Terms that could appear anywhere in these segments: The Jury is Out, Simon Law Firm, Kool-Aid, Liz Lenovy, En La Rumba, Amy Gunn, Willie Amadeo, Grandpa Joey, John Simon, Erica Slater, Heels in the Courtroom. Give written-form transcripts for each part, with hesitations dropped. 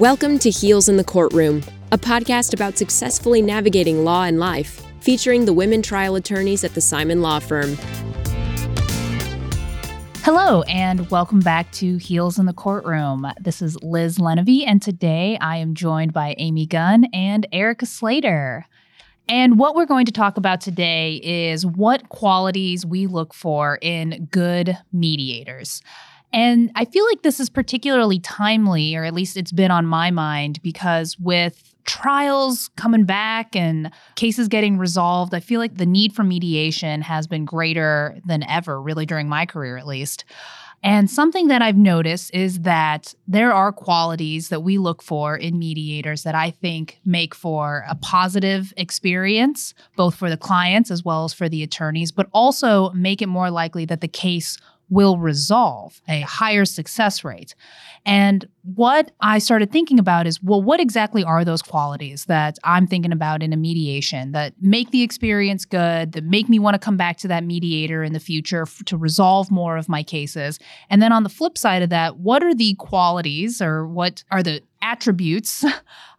Welcome to Heels in the Courtroom, a podcast about successfully navigating law and life, featuring the women trial attorneys at the Simon Law Firm. Hello, and welcome back to Heels in the Courtroom. This is Liz Lenovy, and today I am joined by Amy Gunn and Erica Slater. And what we're going to talk about today is what qualities we look for in good mediators. And I feel like this is particularly timely, or at least it's been on my mind, because with trials coming back and cases getting resolved, I feel like the need for mediation has been greater than ever, really during my career at least. And something that I've noticed is that there are qualities that we look for in mediators that I think make for a positive experience, both for the clients as well as for the attorneys, but also make it more likely that the case will resolve, a higher success rate. And what I started thinking about is, well, what exactly are those qualities that I'm thinking about in a mediation that make the experience good, that make me want to come back to that mediator in the future to resolve more of my cases? And then on the flip side of that, what are the qualities, or what are the attributes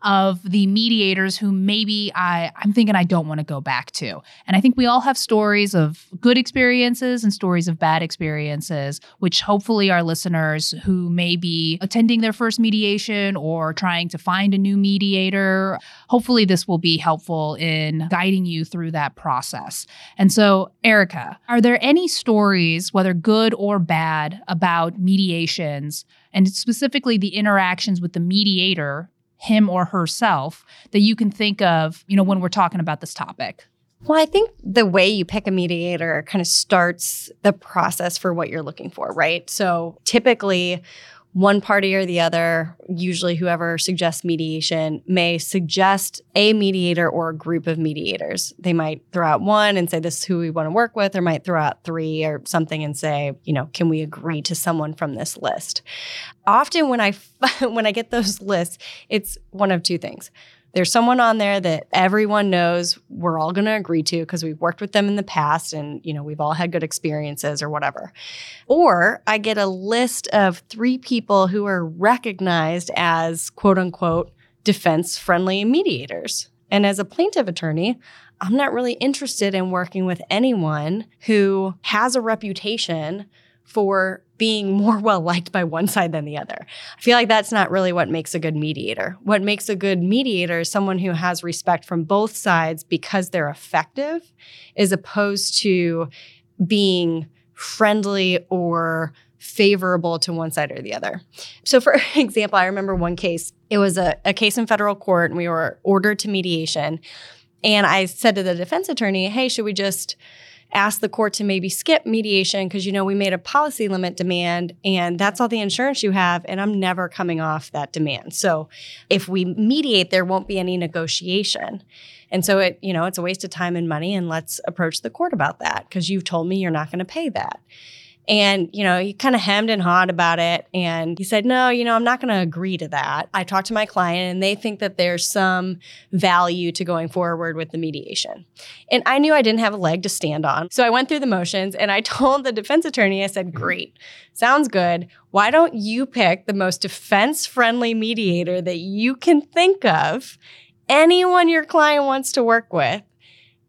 of the mediators who maybe I'm thinking I don't want to go back to? And I think we all have stories of good experiences and stories of bad experiences, which hopefully our listeners who may be attending their first mediation or trying to find a new mediator, hopefully this will be helpful in guiding you through that process. And so, Erica, are there any stories, whether good or bad, about mediations, and specifically the interactions with the mediator, him or herself, that you can think of, you know, when we're talking about this topic? Well, I think the way you pick a mediator kind of starts the process for what you're looking for, right? So typically, one party or the other, usually whoever suggests mediation, may suggest a mediator or a group of mediators. They might throw out one and say, this is who we want to work with, or might throw out three or something and say, you know, can we agree to someone from this list? Often when I get those lists, it's one of two things. There's someone on there that everyone knows we're all going to agree to because we've worked with them in the past and, you know, we've all had good experiences or whatever. Or I get a list of three people who are recognized as, quote unquote, defense-friendly mediators. And as a plaintiff attorney, I'm not really interested in working with anyone who has a reputation for being more well-liked by one side than the other. I feel like that's not really what makes a good mediator. What makes a good mediator is someone who has respect from both sides because they're effective, as opposed to being friendly or favorable to one side or the other. So for example, I remember one case. It was a case in federal court, and we were ordered to mediation. And I said to the defense attorney, hey, should we just asked the court to maybe skip mediation because, you know, we made a policy limit demand and that's all the insurance you have and I'm never coming off that demand. So if we mediate, there won't be any negotiation. And so it, you know, it's a waste of time and money, and let's approach the court about that because you've told me you're not going to pay that. And, you know, he kind of hemmed and hawed about it. And he said, no, you know, I'm not going to agree to that. I talked to my client and they think that there's some value to going forward with the mediation. And I knew I didn't have a leg to stand on. So I went through the motions and I told the defense attorney, I said, great, sounds good. Why don't you pick the most defense-friendly mediator that you can think of, anyone your client wants to work with,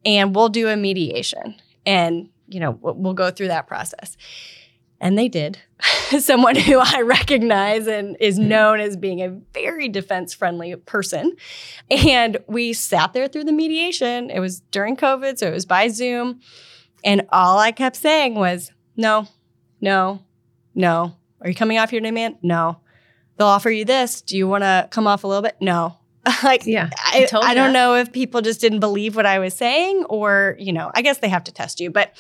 and we'll do a mediation. And you know, we'll go through that process. And they did. Someone who I recognize and is known as being a very defense-friendly person. And we sat there through the mediation. It was during COVID, so it was by Zoom. And all I kept saying was, no, no, no. Are you coming off your demand? No. They'll offer you this. Do you want to come off a little bit? No. Like, yeah, I don't know if people just didn't believe what I was saying, or, you know, I guess they have to test you. But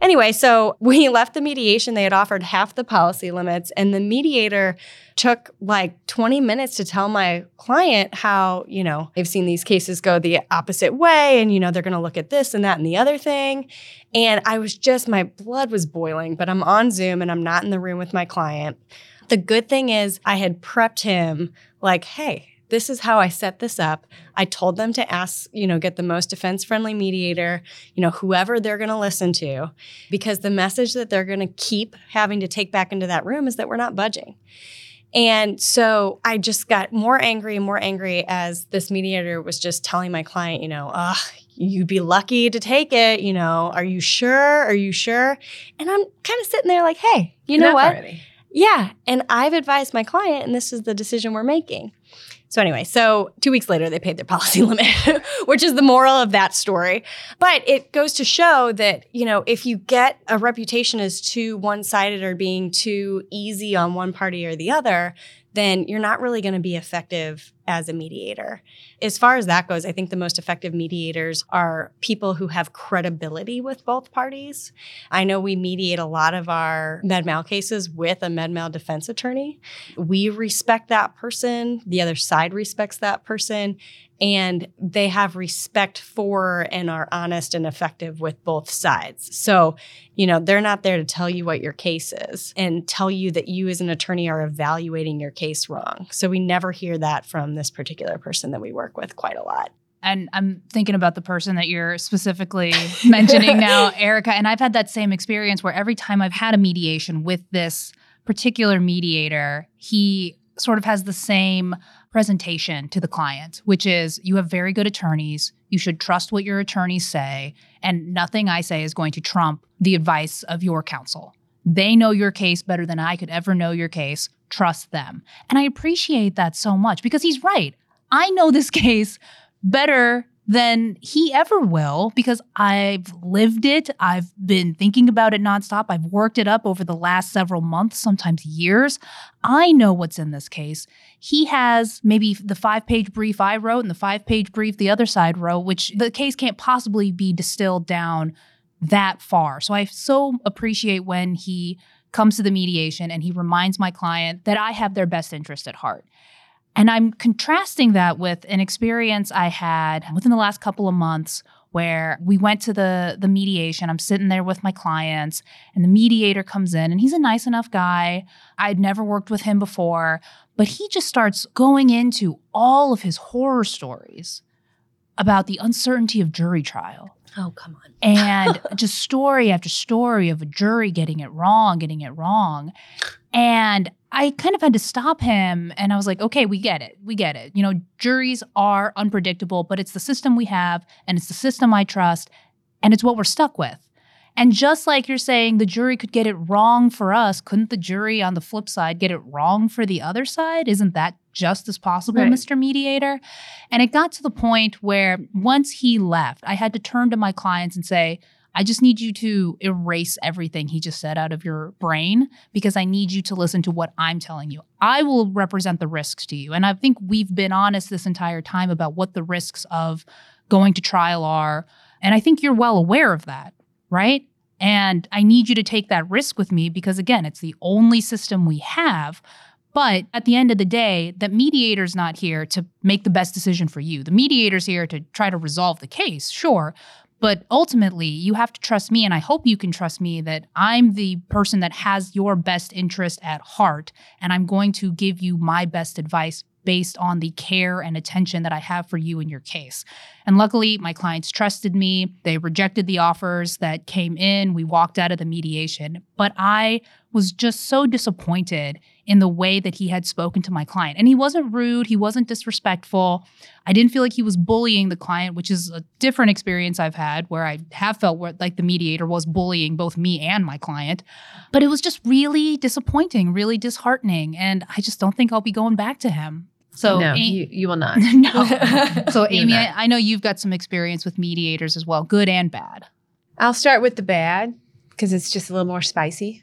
anyway, so we left the mediation. They had offered half the policy limits, and the mediator took like 20 minutes to tell my client how, you know, they've seen these cases go the opposite way, and, you know, they're going to look at this and that and the other thing. And I was just, my blood was boiling, but I'm on Zoom and I'm not in the room with my client. The good thing is I had prepped him like, hey, this is how I set this up. I told them to ask, you know, get the most defense-friendly mediator, you know, whoever they're going to listen to, because the message that they're going to keep having to take back into that room is that we're not budging. And so I just got more angry and more angry as this mediator was just telling my client, you know, you'd be lucky to take it. You know, are you sure? Are you sure? And I'm kind of sitting there like, hey, you know what? Already. Yeah. And I've advised my client, and this is the decision we're making. So anyway, so 2 weeks later, they paid their policy limit, which is the moral of that story. But it goes to show that, you know, if you get a reputation as too one-sided or being too easy on one party or the other, then you're not really going to be effective as a mediator. As far as that goes, I think the most effective mediators are people who have credibility with both parties. I know we mediate a lot of our med-mal cases with a med-mal defense attorney. We respect that person. The other side respects that person. And they have respect for and are honest and effective with both sides. So, you know, they're not there to tell you what your case is and tell you that you as an attorney are evaluating your case wrong. So we never hear that from this particular person that we work with quite a lot. And I'm thinking about the person that you're specifically mentioning now, Erica. And I've had that same experience where every time I've had a mediation with this particular mediator, he sort of has the same presentation to the client, which is you have very good attorneys. You should trust what your attorneys say, and nothing I say is going to trump the advice of your counsel. They know your case better than I could ever know your case. Trust them. And I appreciate that so much because he's right. I know this case better than he ever will because I've lived it. I've been thinking about it nonstop. I've worked it up over the last several months, sometimes years. I know what's in this case. He has maybe the 5-page brief I wrote and the 5-page brief the other side wrote, which the case can't possibly be distilled down that far. So I so appreciate when he comes to the mediation and he reminds my client that I have their best interest at heart. And I'm contrasting that with an experience I had within the last couple of months where we went to the mediation. I'm sitting there with my clients and the mediator comes in and he's a nice enough guy. I'd never worked with him before, but he just starts going into all of his horror stories about the uncertainty of jury trial. Oh, come on. And just story after story of a jury getting it wrong. And I kind of had to stop him and I was like, okay, we get it. You know, juries are unpredictable, but it's the system we have and it's the system I trust and it's what we're stuck with. And just like you're saying the jury could get it wrong for us, couldn't the jury on the flip side get it wrong for the other side? Isn't that just as possible, right, Mr. Mediator? And it got to the point where once he left, I had to turn to my clients and say, I just need you to erase everything he just said out of your brain because I need you to listen to what I'm telling you. I will represent the risks to you. And I think we've been honest this entire time about what the risks of going to trial are. And I think you're well aware of that, right? And I need you to take that risk with me because, again, it's the only system we have. But at the end of the day, the mediator's not here to make the best decision for you. The mediator's here to try to resolve the case, sure. But ultimately, you have to trust me, and I hope you can trust me that I'm the person that has your best interest at heart, and I'm going to give you my best advice based on the care and attention that I have for you in your case. And luckily, my clients trusted me. They rejected the offers that came in. We walked out of the mediation. But I was just so disappointed in the way that he had spoken to my client. And he wasn't rude. He wasn't disrespectful. I didn't feel like he was bullying the client, which is a different experience I've had where I have felt like the mediator was bullying both me and my client. But it was just really disappointing, really disheartening. And I just don't think I'll be going back to him. So no, you will not. No. So Amy, I know you've got some experience with mediators as well, good and bad. I'll start with the bad because it's just a little more spicy.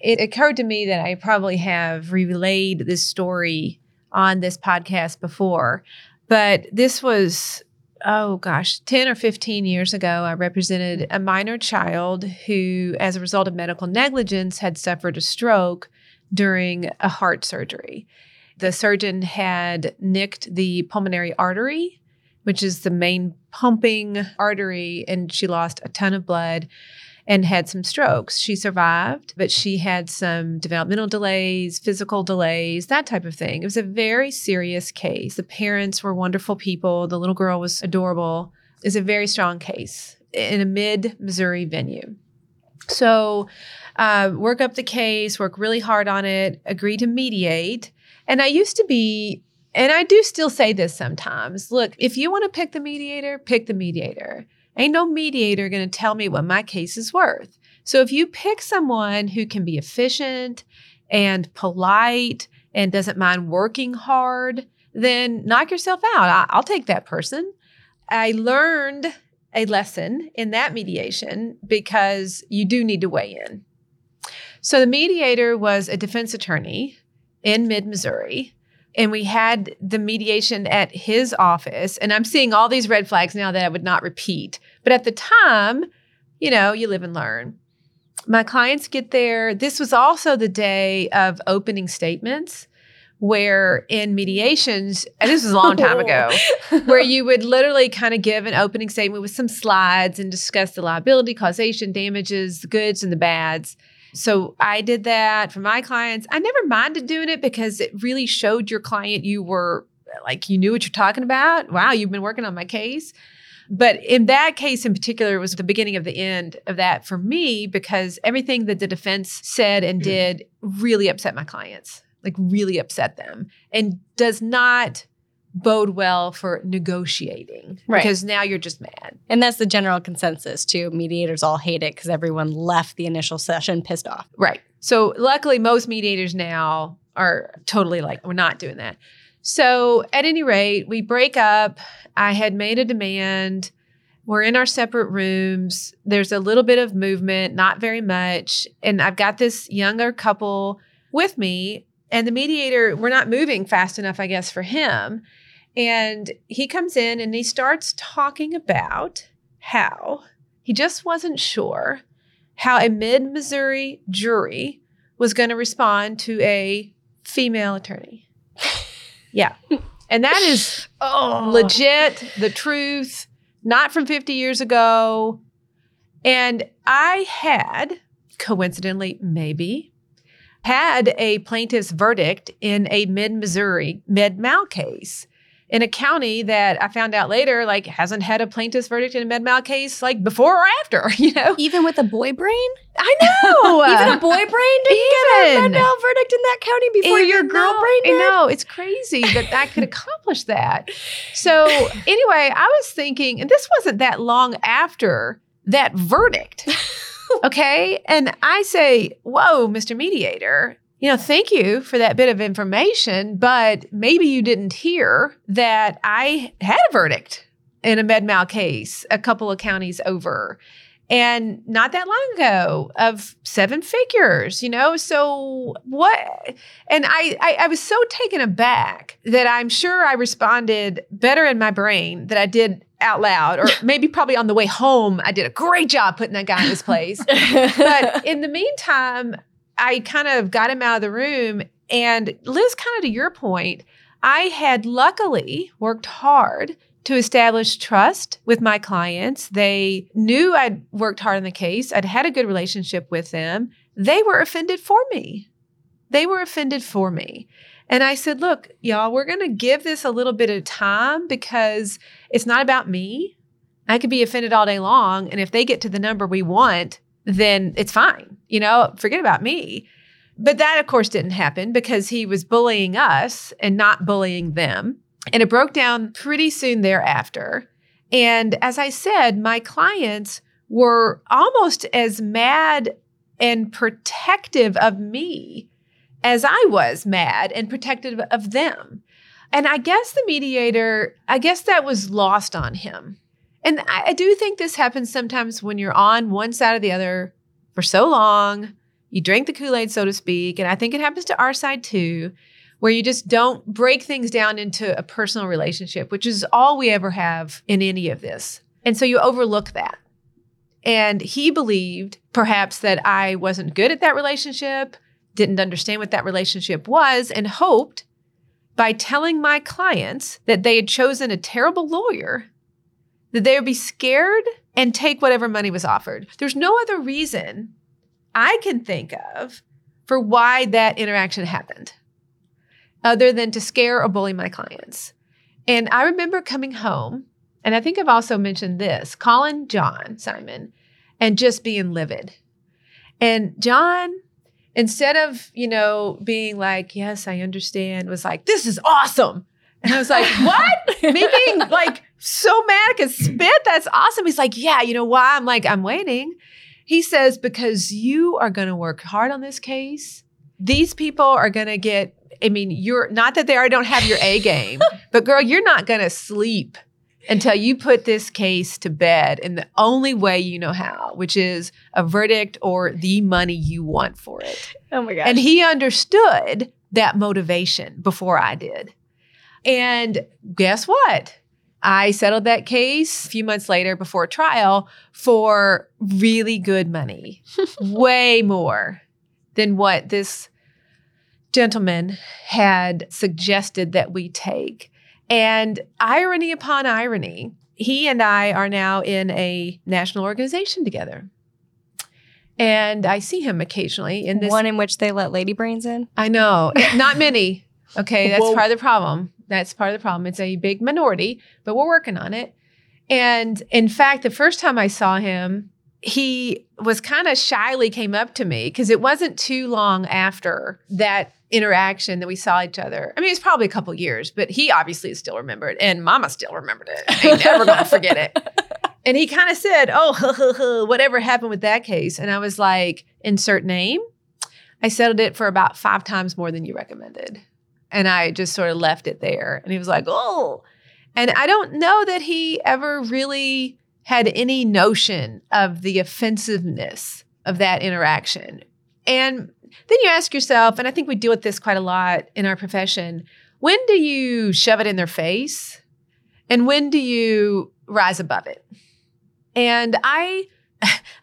It occurred to me that I probably have relayed this story on this podcast before, but this was, 10 or 15 years ago. I represented a minor child who, as a result of medical negligence, had suffered a stroke during a heart surgery. The surgeon had nicked the pulmonary artery, which is the main pumping artery, and she lost a ton of blood and had some strokes. She survived, but she had some developmental delays, physical delays, that type of thing. It was a very serious case. The parents were wonderful people. The little girl was adorable. It was a very strong case in a mid-Missouri venue. So work up the case, work really hard on it, agree to mediate. And I used to be, and I do still say this sometimes, look, if you want to pick the mediator, pick the mediator. Ain't no mediator going to tell me what my case is worth. So if you pick someone who can be efficient and polite and doesn't mind working hard, then knock yourself out. I'll take that person. I learned a lesson in that mediation because you do need to weigh in. So the mediator was a defense attorney in mid-Missouri, and we had the mediation at his office. And I'm seeing all these red flags now that I would not repeat. But at the time, you know, you live and learn. My clients get there. This was also the day of opening statements, where in mediations, and this was a long time ago, where you would literally kind of give an opening statement with some slides and discuss the liability, causation, damages, the goods and the bads. So I did that for my clients. I never minded doing it because it really showed your client you were like, you knew what you're talking about. Wow, you've been working on my case. But in that case in particular, it was the beginning of the end of that for me because everything that the defense said and did really upset my clients. Like really upset them and does not bode well for negotiating because now you're just mad. And that's the general consensus too. Mediators all hate it because everyone left the initial session pissed off. Right. So luckily most mediators now are totally like, we're not doing that. So at any rate, we break up. I had made a demand. We're in our separate rooms. There's a little bit of movement, not very much. And I've got this younger couple with me. And the mediator, we're not moving fast enough, I guess, for him. And he comes in and he starts talking about how he just wasn't sure how a mid-Missouri jury was going to respond to a female attorney. Yeah. And that is legit, the truth, not from 50 years ago. And I had, coincidentally, maybe, had a plaintiff's verdict in a mid-Missouri, med-mal case in a county that I found out later, like, hasn't had a plaintiff's verdict in a med-mal case, like, before or after, you know? Even with a boy brain? I know! Even a boy brain didn't get a med-mal verdict in that county before your girl brain did? No, it's crazy that I could accomplish that. So, anyway, I was thinking, and this wasn't that long after that verdict. Okay. And I say, whoa, Mr. Mediator, you know, thank you for that bit of information, but maybe you didn't hear that I had a verdict in a med-mal case a couple of counties over and not that long ago of 7 figures, you know? So what? And I was so taken aback that I'm sure I responded better in my brain than I did out loud, or maybe probably on the way home, I did a great job putting that guy in his place. But in the meantime, I kind of got him out of the room. And Liz, kind of to your point, I had luckily worked hard to establish trust with my clients. They knew I'd worked hard on the case. I'd had a good relationship with them. They were offended for me. And I said, look, y'all, we're going to give this a little bit of time because it's not about me. I could be offended all day long. And if they get to the number we want, then it's fine. You know, forget about me. But that, of course, didn't happen because he was bullying us and not bullying them. And it broke down pretty soon thereafter. And as I said, my clients were almost as mad and protective of me as I was mad and protective of them. And I guess the mediator, that was lost on him. And I do think this happens sometimes when you're on one side or the other for so long, you drink the Kool-Aid, so to speak. And I think it happens to our side too, where you just don't break things down into a personal relationship, which is all we ever have in any of this. And so you overlook that. And he believed perhaps that I wasn't good at that relationship, didn't understand what that relationship was, and hoped by telling my clients that they had chosen a terrible lawyer, that they would be scared and take whatever money was offered. There's no other reason I can think of for why that interaction happened other than to scare or bully my clients. And I remember coming home, and I think I've also mentioned this, calling John Simon and just being livid. And John, instead of, you know, being like, yes, I understand, was like, this is awesome. And I was like, what? Me being like so mad I could spit? That's awesome. He's like, yeah, you know why? I'm like, I'm waiting. He says, because you are going to work hard on this case. These people are going to get, I mean, you're not that they already don't have your A game, but girl, you're not going to sleep until you put this case to bed in the only way you know how, which is a verdict or the money you want for it. Oh my gosh. And he understood that motivation before I did. And guess what? I settled that case a few months later before trial for really good money, way more than what this gentleman had suggested that we take. And irony upon irony, he and I are now in a national organization together. And I see him occasionally in this. One in which they let lady brains in? I know. Not many. Okay, that's part of the problem. That's part of the problem. It's a big minority, but we're working on it. And in fact, the first time I saw him, he was kind of shyly came up to me because it wasn't too long after that interaction that we saw each other. I mean, it's probably a couple years, but he obviously still remembered and Mama still remembered it. I ain't never going to forget it. And he kind of said, oh, whatever happened with that case. And I was like, insert name. I settled it for about 5 times more than you recommended. And I just sort of left it there. And he was like, oh. And I don't know that he ever really had any notion of the offensiveness of that interaction. And then you ask yourself, and I think we deal with this quite a lot in our profession, when do you shove it in their face? And when do you rise above it? And I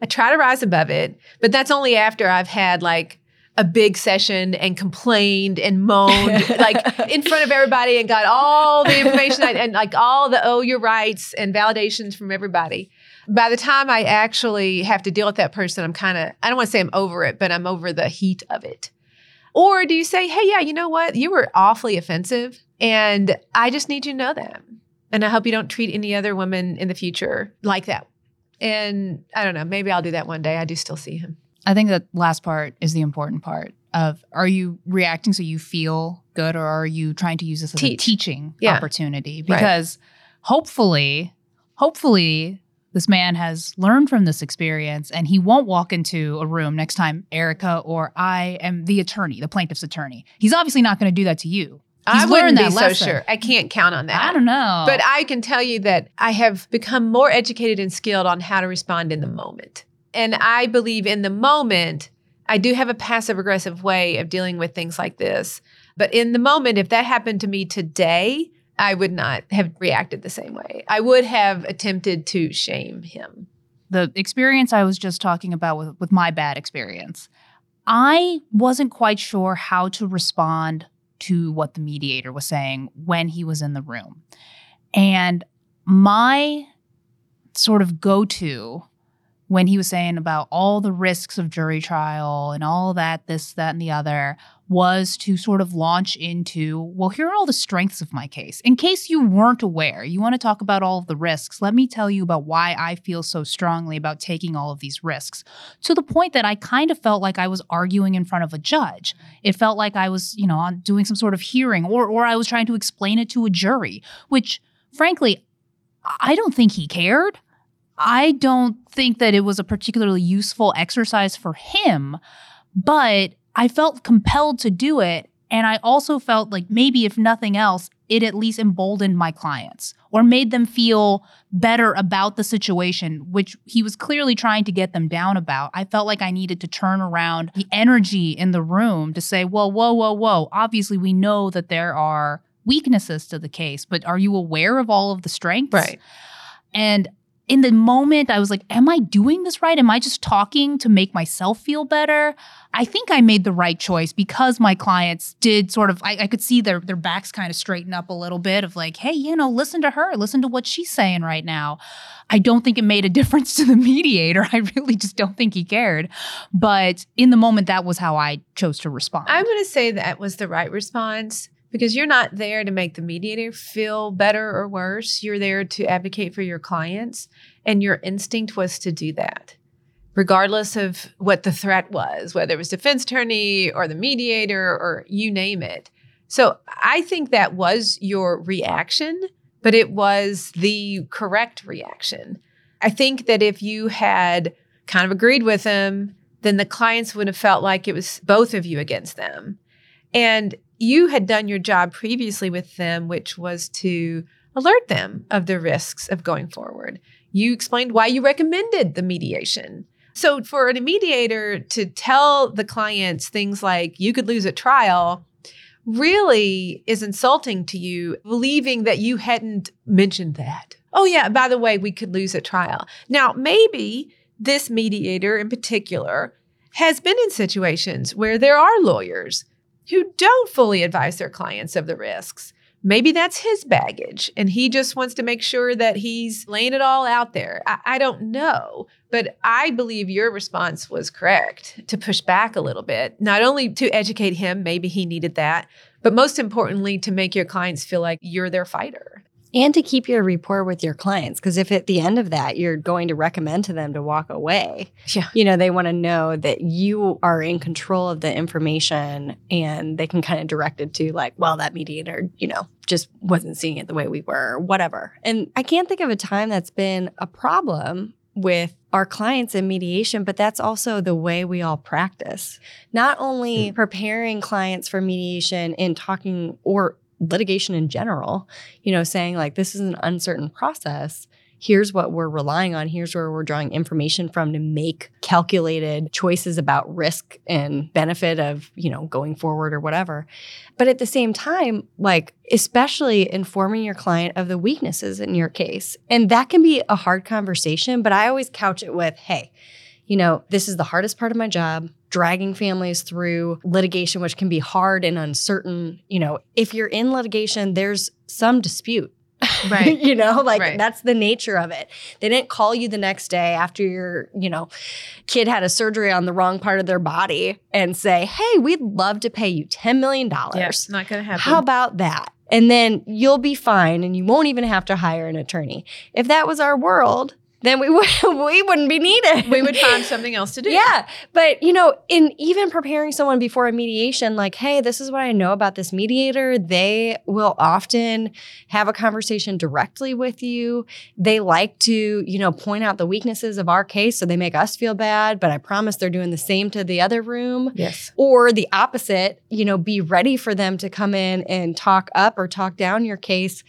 try to rise above it, but that's only after I've had like a big session and complained and moaned like in front of everybody and got all the information and like all the, oh, your rights and validations from everybody. By the time I actually have to deal with that person, I'm kind of, I don't want to say I'm over it, but I'm over the heat of it. Or do you say, hey, yeah, you know what? You were awfully offensive and I just need you to know that. And I hope you don't treat any other women in the future like that. And I don't know, maybe I'll do that one day. I do still see him. I think that last part is the important part of, are you reacting so you feel good, or are you trying to use this as a teaching opportunity? Because hopefully this man has learned from this experience and he won't walk into a room next time, Erica or I am the attorney, the plaintiff's attorney. He's obviously not going to do that to you. I wouldn't be so sure. I can't count on that. I don't know. But I can tell you that I have become more educated and skilled on how to respond in the moment. And I believe in the moment, I do have a passive-aggressive way of dealing with things like this. But in the moment, if that happened to me today, I would not have reacted the same way. I would have attempted to shame him. The experience I was just talking about with my bad experience, I wasn't quite sure how to respond to what the mediator was saying when he was in the room. And my sort of go-to when he was saying about all the risks of jury trial and all that, this, that, and the other, was to sort of launch into, well, here are all the strengths of my case. In case you weren't aware, you want to talk about all of the risks, let me tell you about why I feel so strongly about taking all of these risks. To the point that I kind of felt like I was arguing in front of a judge. It felt like I was, you know, doing some sort of hearing or I was trying to explain it to a jury, which, frankly, I don't think he cared. I don't think that it was a particularly useful exercise for him, but I felt compelled to do it. And I also felt like maybe if nothing else, it at least emboldened my clients or made them feel better about the situation, which he was clearly trying to get them down about. I felt like I needed to turn around the energy in the room to say, well, whoa. Obviously, we know that there are weaknesses to the case, but are you aware of all of the strengths? Right. And in the moment, I was like, am I doing this right? Am I just talking to make myself feel better? I think I made the right choice because my clients did sort of, I could see their backs kind of straighten up a little bit of like, hey, you know, listen to her. Listen to what she's saying right now. I don't think it made a difference to the mediator. I really just don't think he cared. But in the moment, that was how I chose to respond. I'm going to say that was the right response. Because you're not there to make the mediator feel better or worse. You're there to advocate for your clients. And your instinct was to do that. regardless of what the threat was, whether it was defense attorney or the mediator or you name it. So I think that was your reaction, but it was the correct reaction. I think that if you had kind of agreed with him, then the clients would have felt like it was both of you against them. And you had done your job previously with them, which was to alert them of the risks of going forward. You explained why you recommended the mediation. So for a mediator to tell the clients things like, you could lose at trial, really is insulting to you, believing that you hadn't mentioned that. Oh yeah, by the way, we could lose at trial. Now, maybe this mediator in particular has been in situations where there are lawyers who don't fully advise their clients of the risks. Maybe that's his baggage, and he just wants to make sure that he's laying it all out there. I don't know, but I believe your response was correct to push back a little bit, not only to educate him, maybe he needed that, but most importantly, to make your clients feel like you're their fighter. And to keep your rapport with your clients, because if at the end of that, you're going to recommend to them to walk away, yeah. You know, they want to know that you are in control of the information and they can kind of direct it to like, well, that mediator, you know, just wasn't seeing it the way we were or whatever. And I can't think of a time that's been a problem with our clients in mediation, but that's also the way we all practice. Not only preparing clients for mediation and talking or litigation in general, you know, saying like, this is an uncertain process. Here's what we're relying on. Here's where we're drawing information from to make calculated choices about risk and benefit of, you know, going forward or whatever. But at the same time, like, especially informing your client of the weaknesses in your case. And that can be a hard conversation, but I always couch it with, hey, you know, this is the hardest part of my job, dragging families through litigation, which can be hard and uncertain. You know, if you're in litigation, there's some dispute. Right. You know, like right. That's the nature of it. They didn't call you the next day after your, you know, kid had a surgery on the wrong part of their body and say, hey, we'd love to pay you $10 million. Yeah, it's not going to happen. How about that? And then you'll be fine and you won't even have to hire an attorney. If that was our world, then we wouldn't be needed. We would find something else to do. Yeah. But, you know, in even preparing someone before a mediation, like, hey, this is what I know about this mediator. They will often have a conversation directly with you. They like to, you know, point out the weaknesses of our case so they make us feel bad, but I promise they're doing the same to the other room. Yes. Or the opposite, you know, be ready for them to come in and talk up or talk down your case.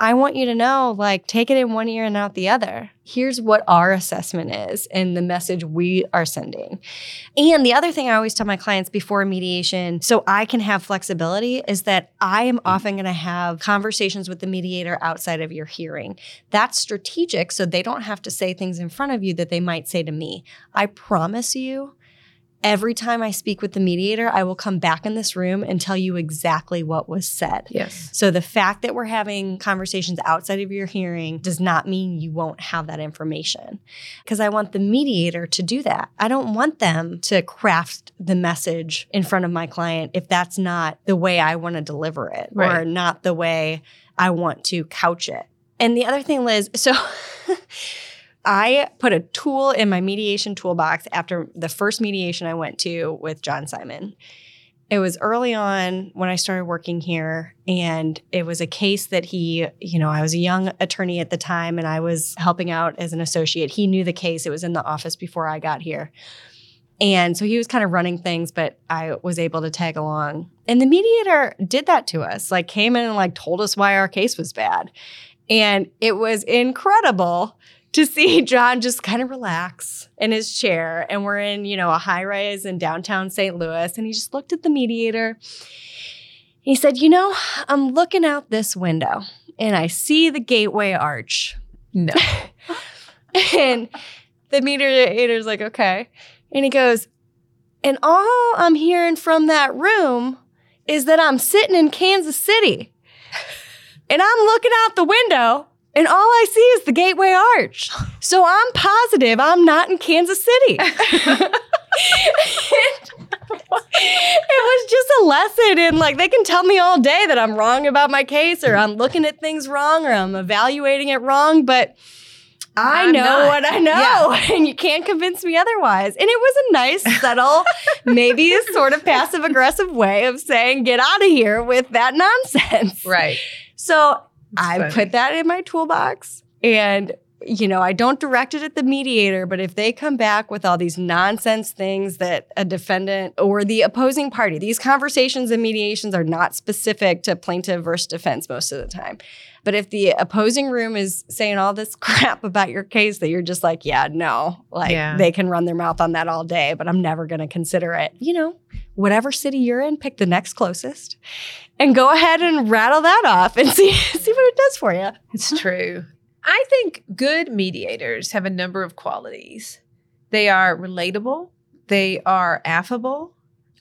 I want you to know, like, take it in one ear and out the other. Here's what our assessment is and the message we are sending. And the other thing I always tell my clients before mediation, so I can have flexibility, is that I am often going to have conversations with the mediator outside of your hearing. That's strategic, so they don't have to say things in front of you that they might say to me. I promise you, every time I speak with the mediator, I will come back in this room and tell you exactly what was said. Yes. So the fact that we're having conversations outside of your hearing does not mean you won't have that information, because I want the mediator to do that. I don't want them to craft the message in front of my client if that's not the way I want to deliver it, right, or not the way I want to couch it. And the other thing, Liz, so I put a tool in my mediation toolbox after the first mediation I went to with John Simon. It was early on when I started working here, and it was a case that he, you know, I was a young attorney at the time and I was helping out as an associate. He knew the case. It was in the office before I got here. And so he was kind of running things, but I was able to tag along. And the mediator did that to us, like came in and like told us why our case was bad. And it was incredible to see John just kind of relax in his chair. And we're in, you know, a high rise in downtown St. Louis. And he just looked at the mediator. He said, you know, I'm looking out this window and I see the Gateway Arch. No. And the mediator's like, okay. And he goes, and all I'm hearing from that room is that I'm sitting in Kansas City and I'm looking out the window and all I see is the Gateway Arch. So I'm positive I'm not in Kansas City. It was just a lesson in like, they can tell me all day that I'm wrong about my case or I'm looking at things wrong or I'm evaluating it wrong, but I know what I know. Yeah. And you can't convince me otherwise. And it was a nice, subtle, maybe a sort of passive aggressive way of saying, get out of here with that nonsense. Right. So that's I funny. Put that in my toolbox. And, you know, I don't direct it at the mediator, but if they come back with all these nonsense things that a defendant or the opposing party, these conversations and mediations are not specific to plaintiff versus defense most of the time. But if the opposing room is saying all this crap about your case that you're just like, yeah, no, like they can run their mouth on that all day, but I'm never going to consider it. You know, whatever city you're in, pick the next closest and go ahead and rattle that off and see what it does for you. It's true. I think good mediators have a number of qualities. They are relatable. They are affable.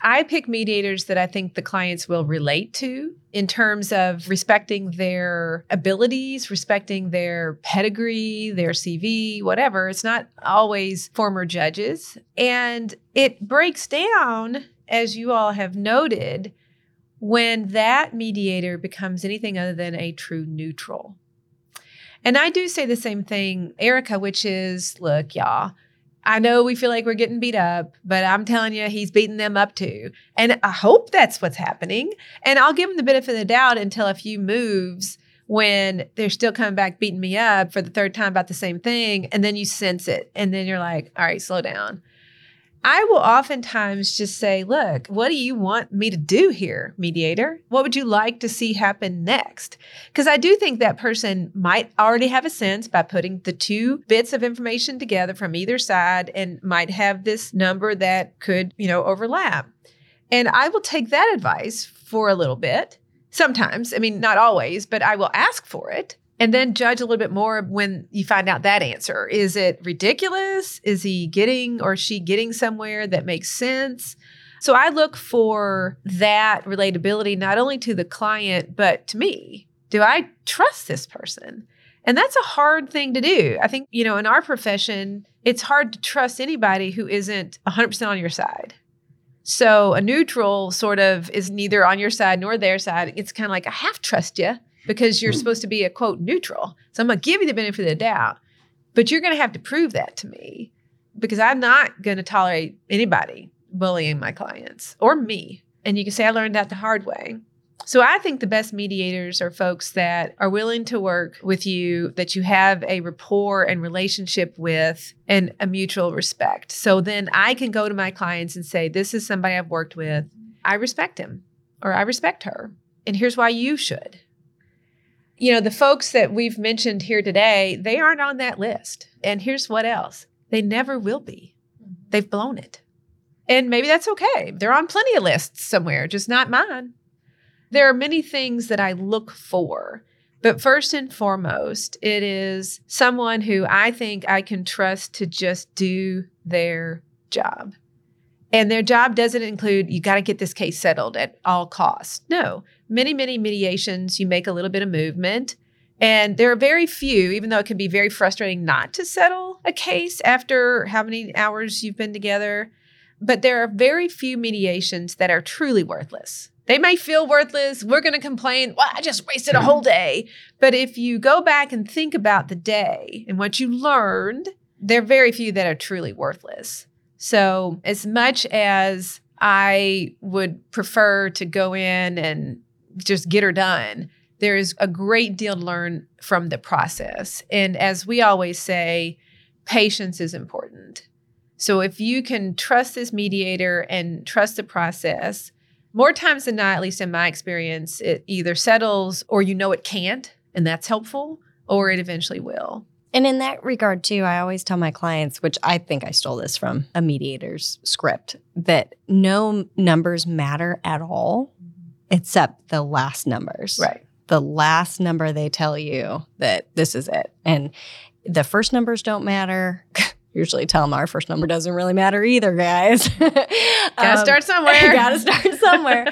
I pick mediators that I think the clients will relate to in terms of respecting their abilities, respecting their pedigree, their CV, whatever. It's not always former judges. And it breaks down, as you all have noted, when that mediator becomes anything other than a true neutral. And I do say the same thing, Erica, which is, look, y'all, I know we feel like we're getting beat up, but I'm telling you, he's beating them up too. And I hope that's what's happening. And I'll give him the benefit of the doubt until a few moves when they're still coming back beating me up for the third time about the same thing. And then you sense it. And then you're like, all right, slow down. I will oftentimes just say, look, what do you want me to do here, mediator? What would you like to see happen next? Because I do think that person might already have a sense by putting the two bits of information together from either side and might have this number that could, you know, overlap. And I will take that advice for a little bit. Sometimes, I mean, not always, but I will ask for it. And then judge a little bit more when you find out that answer. Is it ridiculous? Is he getting or she getting somewhere that makes sense? So I look for that relatability, not only to the client, but to me. Do I trust this person? And that's a hard thing to do. I think, you know, in our profession, it's hard to trust anybody who isn't 100% on your side. So a neutral sort of is neither on your side nor their side. It's kind of like, I half trust you. Because you're supposed to be a, quote, neutral. So I'm going to give you the benefit of the doubt, but you're going to have to prove that to me because I'm not going to tolerate anybody bullying my clients or me. And you can say I learned that the hard way. So I think the best mediators are folks that are willing to work with you, that you have a rapport and relationship with and a mutual respect. So then I can go to my clients and say, this is somebody I've worked with. I respect him or I respect her. And here's why you should. You know, the folks that we've mentioned here today, they aren't on that list. And here's what else. They never will be. They've blown it. And maybe that's okay. They're on plenty of lists somewhere, just not mine. There are many things that I look for. But first and foremost, it is someone who I think I can trust to just do their job. And their job doesn't include, you got to get this case settled at all costs. No. Many, many mediations, you make a little bit of movement. And there are very few, even though it can be very frustrating not to settle a case after how many hours you've been together. But there are very few mediations that are truly worthless. They may feel worthless. We're going to complain, well, I just wasted a whole day. But if you go back and think about the day and what you learned, there are very few that are truly worthless. So as much as I would prefer to go in and just get her done, there is a great deal to learn from the process. And as we always say, patience is important. So if you can trust this mediator and trust the process, more times than not, at least in my experience, it either settles or you know it can't, and that's helpful, or it eventually will. And in that regard, too, I always tell my clients, which I think I stole this from a mediator's script, that no numbers matter at all except the last numbers. Right. The last number they tell you that this is it. And the first numbers don't matter. usually tell them our first number doesn't really matter either, guys. Gotta start somewhere. Gotta start somewhere.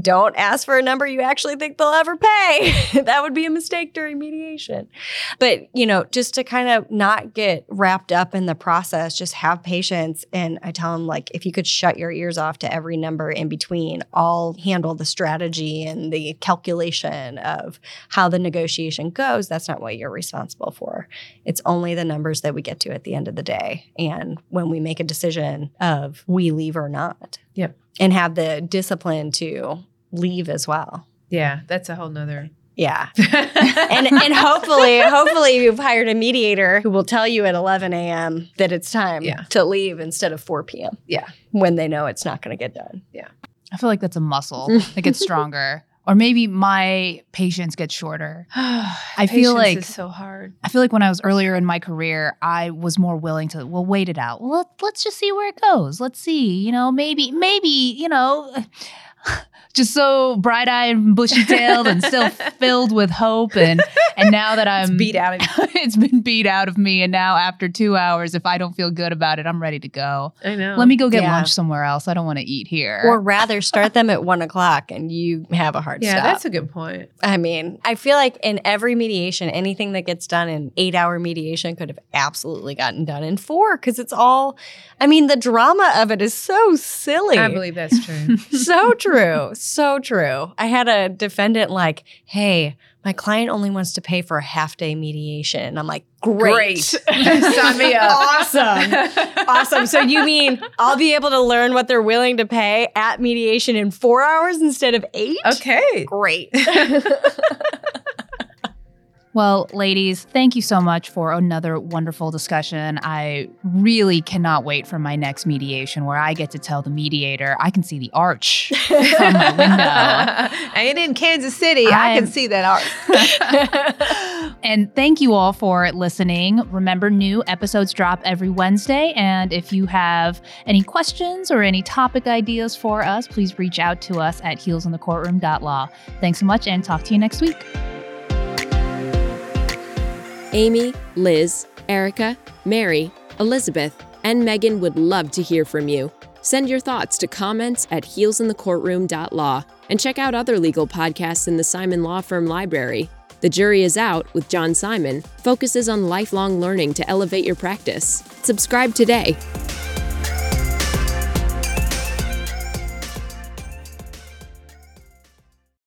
Don't ask for a number you actually think they'll ever pay. That would be a mistake during mediation. But, you know, just to kind of not get wrapped up in the process, just have patience. And I tell them, like, if you could shut your ears off to every number in between, I'll handle the strategy and the calculation of how the negotiation goes. That's not what you're responsible for. It's only the numbers that we get to at the end of the day. And when we make a decision of we leave or not. Yep. And have the discipline to leave as well. Yeah, that's a whole nother. Yeah. and hopefully you've hired a mediator who will tell you at 11 a.m. that it's time to leave instead of 4 p.m. Yeah. When they know it's not going to get done. Yeah. I feel like that's a muscle that gets stronger. Or maybe my patience gets shorter. Patience is so hard. I feel like when I was earlier in my career, I was more willing to, wait it out. Let's just see where it goes. Let's see, maybe, just so bright-eyed and bushy-tailed and still filled with hope. And now that I'm... It's been beat out of me. And now after 2 hours, if I don't feel good about it, I'm ready to go. I know. Let me go get lunch somewhere else. I don't want to eat here. Or rather start them at 1 o'clock and you have a hard stop. Yeah, that's a good point. I mean, I feel like in every mediation, anything that gets done in 8-hour mediation could have absolutely gotten done in 4 because it's all... I mean, the drama of it is so silly. I believe that's true. So true. So true. I had a defendant like, hey, my client only wants to pay for a half-day mediation. And I'm like, great. Sign me up. Awesome. So you mean I'll be able to learn what they're willing to pay at mediation in 4 hours instead of 8? Okay. Great. Well, ladies, thank you so much for another wonderful discussion. I really cannot wait for my next mediation where I get to tell the mediator I can see the arch from my window. And in Kansas City, I can see that arch. And thank you all for listening. Remember, new episodes drop every Wednesday. And if you have any questions or any topic ideas for us, please reach out to us at heelsinthecourtroom.law. Thanks so much and talk to you next week. Amy, Liz, Erica, Mary, Elizabeth, and Megan would love to hear from you. Send your thoughts to comments at heelsinthecourtroom.law and check out other legal podcasts in the Simon Law Firm library. The Jury is Out with John Simon focuses on lifelong learning to elevate your practice. Subscribe today.